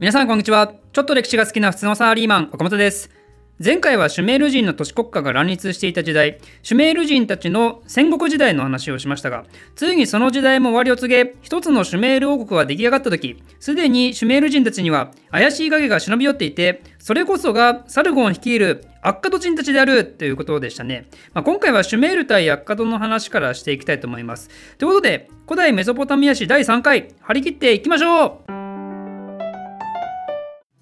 皆さんこんにちは。ちょっと歴史が好きな普通のサラリーマン岡本です。前回はシュメール人の都市国家が乱立していた時代、シュメール人たちの戦国時代の話をしましたが、ついにその時代も終わりを告げ、一つのシュメール王国が出来上がった時、すでにシュメール人たちには怪しい影が忍び寄っていて、それこそがサルゴン率いるアッカド人たちであるということでしたね。今回はシュメール対アッカドの話からしていきたいと思います。ということで、古代メソポタミア史第3回張り切っていきましょう。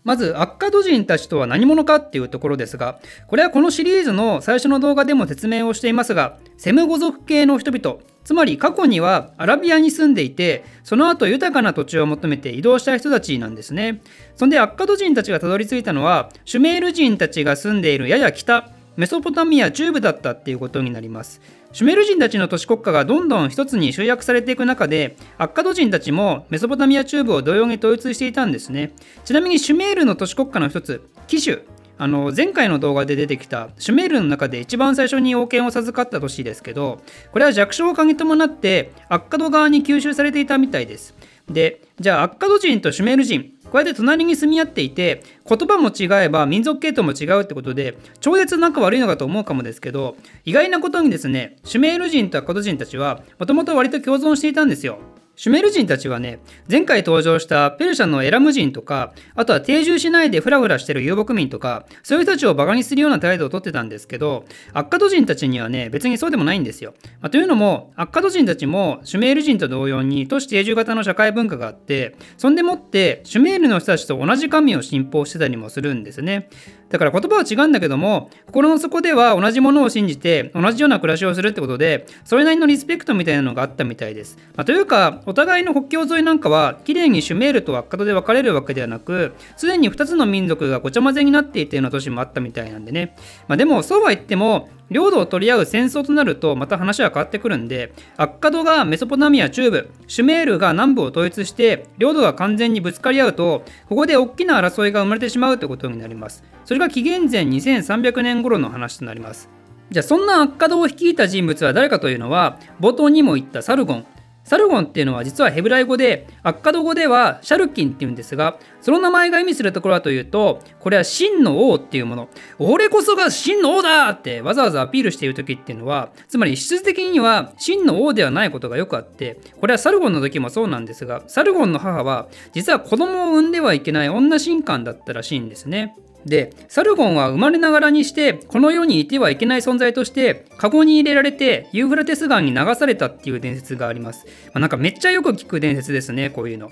まずアッカド人たちとは何者かっていうところですが、これはこのシリーズの最初の動画でも説明をしていますが、セム語族系の人々、つまり過去にはアラビアに住んでいて、その後豊かな土地を求めて移動した人たちなんですね。そんでアッカド人たちがたどり着いたのはシュメール人たちが住んでいるやや北、メソポタミア中部だったっていうことになります。シュメール人たちの都市国家がどんどん一つに集約されていく中で、アッカド人たちもメソポタミア中部を同様に統一していたんですね。ちなみにシュメールの都市国家の一つ、キシュ、前回の動画で出てきたシュメールの中で一番最初に王権を授かった都市ですけど、これは弱小化に伴ってアッカド側に吸収されていたみたいです。で、じゃあアッカド人とシュメール人、こうやって隣に住み合っていて、言葉も違えば民族系統も違うってことで、超絶仲悪いのかと思うかもですけど、意外なことにですね、シュメール人とアッカド人たちはもともと割と共存していたんですよ。シュメール人たちはね、前回登場したペルシャのエラム人とか、あとは定住しないでフラフラしてる遊牧民とか、そういう人たちをバカにするような態度をとってたんですけど、アッカド人たちにはね、別にそうでもないんですよ。というのも、アッカド人たちもシュメール人と同様に都市定住型の社会文化があって、そんでもってシュメールの人たちと同じ神を信奉してたりもするんですね。だから言葉は違うんだけども、心の底では同じものを信じて同じような暮らしをするってことで、それなりのリスペクトみたいなのがあったみたいです。というか、お互いの国境沿いなんかは綺麗にシュメールとアッカドで分かれるわけではなく、すでに2つの民族がごちゃ混ぜになっていたような都市もあったみたいなんでね、でもそうは言っても領土を取り合う戦争となるとまた話は変わってくるんで、アッカドがメソポタミア中部、シュメールが南部を統一して領土が完全にぶつかり合うと、ここで大きな争いが生まれてしまうということになります。それが紀元前2300年頃の話となります。じゃあそんなアッカドを率いた人物は誰かというのは、冒頭にも言ったサルゴン。サルゴンっていうのは実はヘブライ語で、アッカド語ではシャルキンっていうんですが、その名前が意味するところはというと、これは真の王っていうもの、俺こそが真の王だってわざわざアピールしている時っていうのは、つまり質的には真の王ではないことがよくあって、これはサルゴンの時もそうなんですが、サルゴンの母は実は子供を産んではいけない女神官だったらしいんですね。で、サルゴンは生まれながらにしてこの世にいてはいけない存在としてカゴに入れられてユーフラテス川に流されたっていう伝説があります。なんかめっちゃよく聞く伝説ですね、こういうの。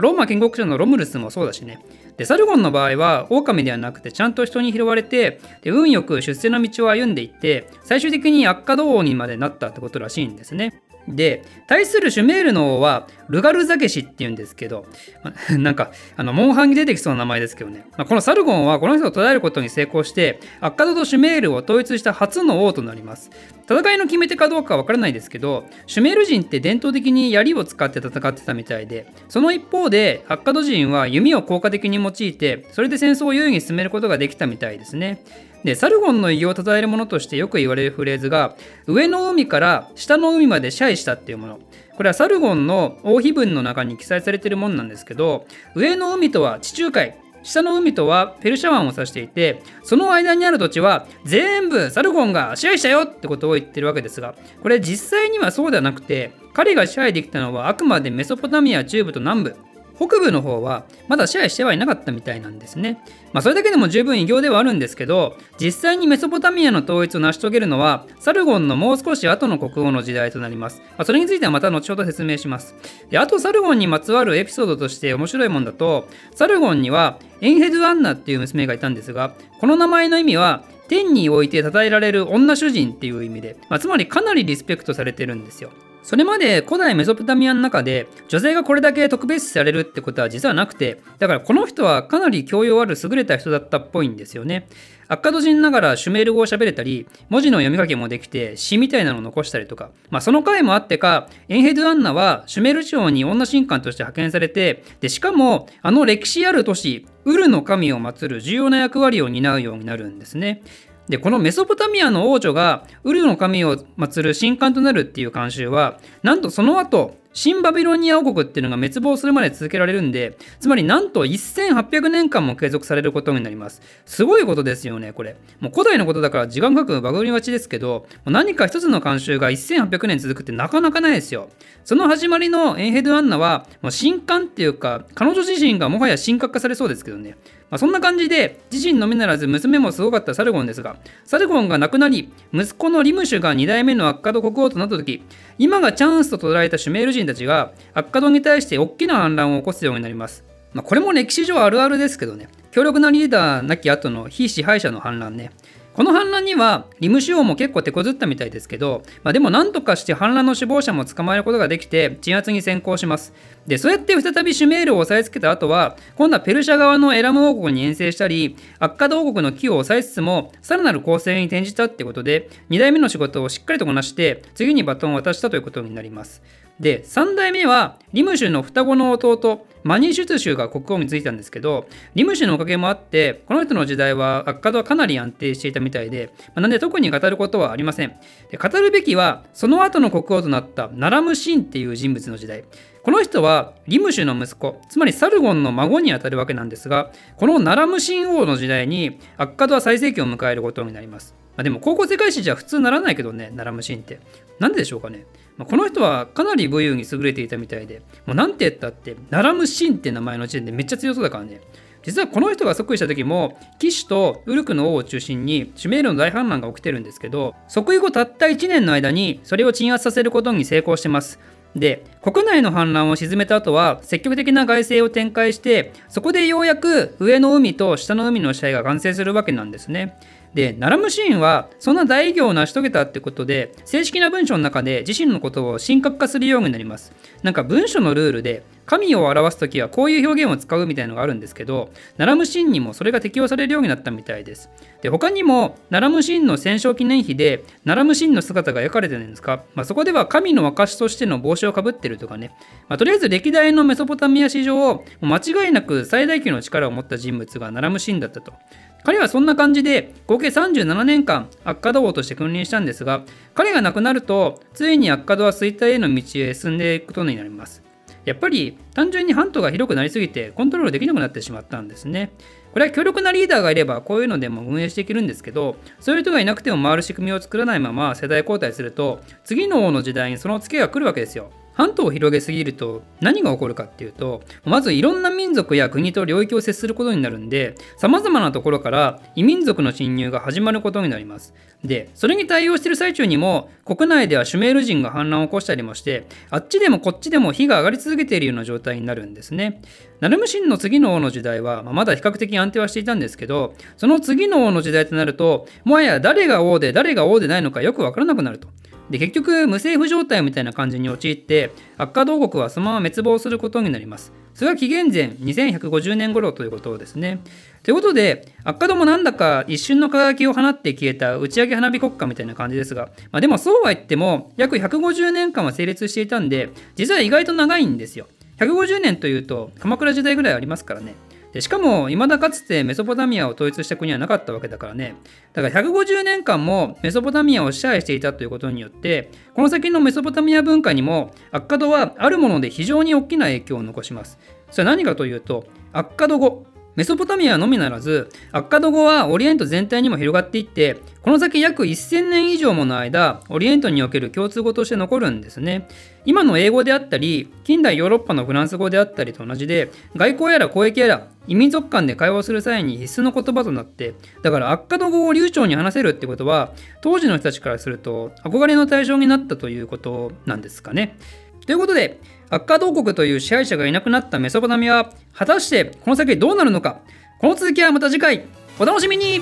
ローマ建国者のロムルスもそうだしね。で、サルゴンの場合は狼ではなくてちゃんと人に拾われて、で運よく出世の道を歩んでいって、最終的にアッカド王にまでなったってことらしいんですね。で、対するシュメールの王はルガルザケシっていうんですけど、なんかモンハンに出てきそうな名前ですけどね、このサルゴンはこの人を捉えることに成功して、アッカドとシュメールを統一した初の王となります。戦いの決め手かどうかは分からないですけど、シュメール人って伝統的に槍を使って戦ってたみたいで、その一方でアッカド人は弓を効果的に用いて、それで戦争を優位に進めることができたみたいですね。で、サルゴンの偉業を称えるものとしてよく言われるフレーズが、上の海から下の海まで支配したっていうもの。これはサルゴンの王碑文の中に記載されているものなんですけど、上の海とは地中海、下の海とはペルシャ湾を指していて、その間にある土地は全部サルゴンが支配したよってことを言ってるわけですが、これ実際にはそうではなくて、彼が支配できたのはあくまでメソポタミア中部と南部、北部の方はまだ支配してはいなかったみたいなんですね。それだけでも十分偉業ではあるんですけど、実際にメソポタミアの統一を成し遂げるのはサルゴンのもう少し後の国王の時代となります。それについてはまた後ほど説明します。で、あとサルゴンにまつわるエピソードとして面白いもんだと、サルゴンにはエンヘドゥアンナっていう娘がいたんですが、この名前の意味は天において称えられる女主人っていう意味で、つまりかなりリスペクトされてるんですよ。それまで古代メソポタミアの中で女性がこれだけ特別視されるってことは実はなくて、だからこの人はかなり教養ある優れた人だったっぽいんですよね。アッカド人ながらシュメール語を喋れたり、文字の読み書きもできて詩みたいなのを残したりとか、その回もあってか、エンヘドゥアンナはシュメール地方に女神官として派遣されて、でしかも歴史ある都市ウルの神を祀る重要な役割を担うようになるんですね。で、このメソポタミアの王女がウルの神を祀る神官となるっていう慣習は、なんとその後新バビロニア王国っていうのが滅亡するまで続けられるんで、つまりなんと1800年間も継続されることになります。すごいことですよね。これもう古代のことだから時間かくバグりがちですけど、何か一つの慣習が1800年続くってなかなかないですよ。その始まりのエンヘドゥアンナはもう神官っていうか、彼女自身がもはや神格化されそうですけどね。そんな感じで自身のみならず娘もすごかったサルゴンですが、サルゴンが亡くなり息子のリムシュが2代目のアッカド国王となった時、今がチャンスと捉えたシュメール人たちがアッカドに対して大きな反乱を起こすようになります。これも歴史上あるあるですけどね。強力なリーダーなき後の非支配者の反乱ね。この反乱にはリムシュ王も結構手こずったみたいですけど、でも何とかして反乱の首謀者も捕まえることができて鎮圧に成功します。で、そうやって再びシュメールを押さえつけた後は、今度はペルシャ側のエラム王国に遠征したり、アッカド王国の機を抑えつつもさらなる攻勢に転じたってことで、2代目の仕事をしっかりとこなして次にバトンを渡したということになります。で、3代目はリムシュの双子の弟マニシュツシュが国王に就いたんですけど、リムシュのおかげもあってこの人の時代はアッカドはかなり安定していたみたいで、なんで特に語ることはありません。で、語るべきはその後の国王となったナラムシンっていう人物の時代。この人はリムシュの息子、つまりサルゴンの孫にあたるわけなんですが、このナラムシン王の時代にアッカドは最盛期を迎えることになります。でも高校世界史じゃ普通ならないけどね、ナラムシンってなんででしょうかね。この人はかなり武勇に優れていたみたいで、もうなんて言ったってナラムシンって名前の時点でめっちゃ強そうだからね。実はこの人が即位した時もキシュとウルクの王を中心にシュメールの大反乱が起きてるんですけど、即位後たった1年の間にそれを鎮圧させることに成功してます。で、国内の反乱を鎮めた後は積極的な外政を展開して、そこでようやく上の海と下の海の支配が完成するわけなんですね。で、ナラムシンはそんな大偉業を成し遂げたってことで、正式な文書の中で自身のことを神格化するようになります。なんか文書のルールで神を表すときはこういう表現を使うみたいなのがあるんですけど、ナラムシンにもそれが適用されるようになったみたいです。で、他にもナラムシンの戦勝記念碑でナラムシンの姿が描かれてるんですか、そこでは神の証としての帽子をかぶってるとかね、とりあえず歴代のメソポタミア史上間違いなく最大級の力を持った人物がナラムシンだったと。彼はそんな感じで合計37年間アッカド王として君臨したんですが、彼が亡くなるとついにアッカドは衰退への道へ進んでいくことになります。やっぱり単純に版図が広くなりすぎてコントロールできなくなってしまったんですね。これは強力なリーダーがいればこういうのでも運営していけるんですけど、そういう人がいなくても回る仕組みを作らないまま世代交代すると、次の王の時代にそのツケが来るわけですよ。版図を広げすぎると何が起こるかっていうと、まずいろんな民族や国と領域を接することになるんで、様々なところから異民族の侵入が始まることになります。で、それに対応している最中にも国内ではシュメール人が反乱を起こしたりもして、あっちでもこっちでも火が上がり続けているような状態になるんですね。ナルムシンの次の王の時代はまだ比較的安定はしていたんですけど、その次の王の時代となるともはや誰が王で誰が王でないのかよくわからなくなると。で、結局無政府状態みたいな感じに陥って、アッカド王国はそのまま滅亡することになります。それは紀元前2150年頃ということですね。ということで、アッカドもなんだか一瞬の輝きを放って消えた打ち上げ花火国家みたいな感じですが、でもそうは言っても約150年間は成立していたんで、実は意外と長いんですよ。150年というと鎌倉時代ぐらいありますからね。で、しかも未だかつてメソポタミアを統一した国はなかったわけだからね。だから150年間もメソポタミアを支配していたということによって、この先のメソポタミア文化にもアッカドはあるもので非常に大きな影響を残します。それは何かというと、アッカド語。メソポタミアのみならずアッカド語はオリエント全体にも広がっていって、この先約1000年以上もの間オリエントにおける共通語として残るんですね。今の英語であったり近代ヨーロッパのフランス語であったりと同じで、外交やら交易やら異民族間で会話をする際に必須の言葉となって、だからアッカド語を流暢に話せるってことは当時の人たちからすると憧れの対象になったということなんですかね。ということで、アッカド王国という支配者がいなくなったメソポタミアは果たしてこの先どうなるのか、この続きはまた次回お楽しみに。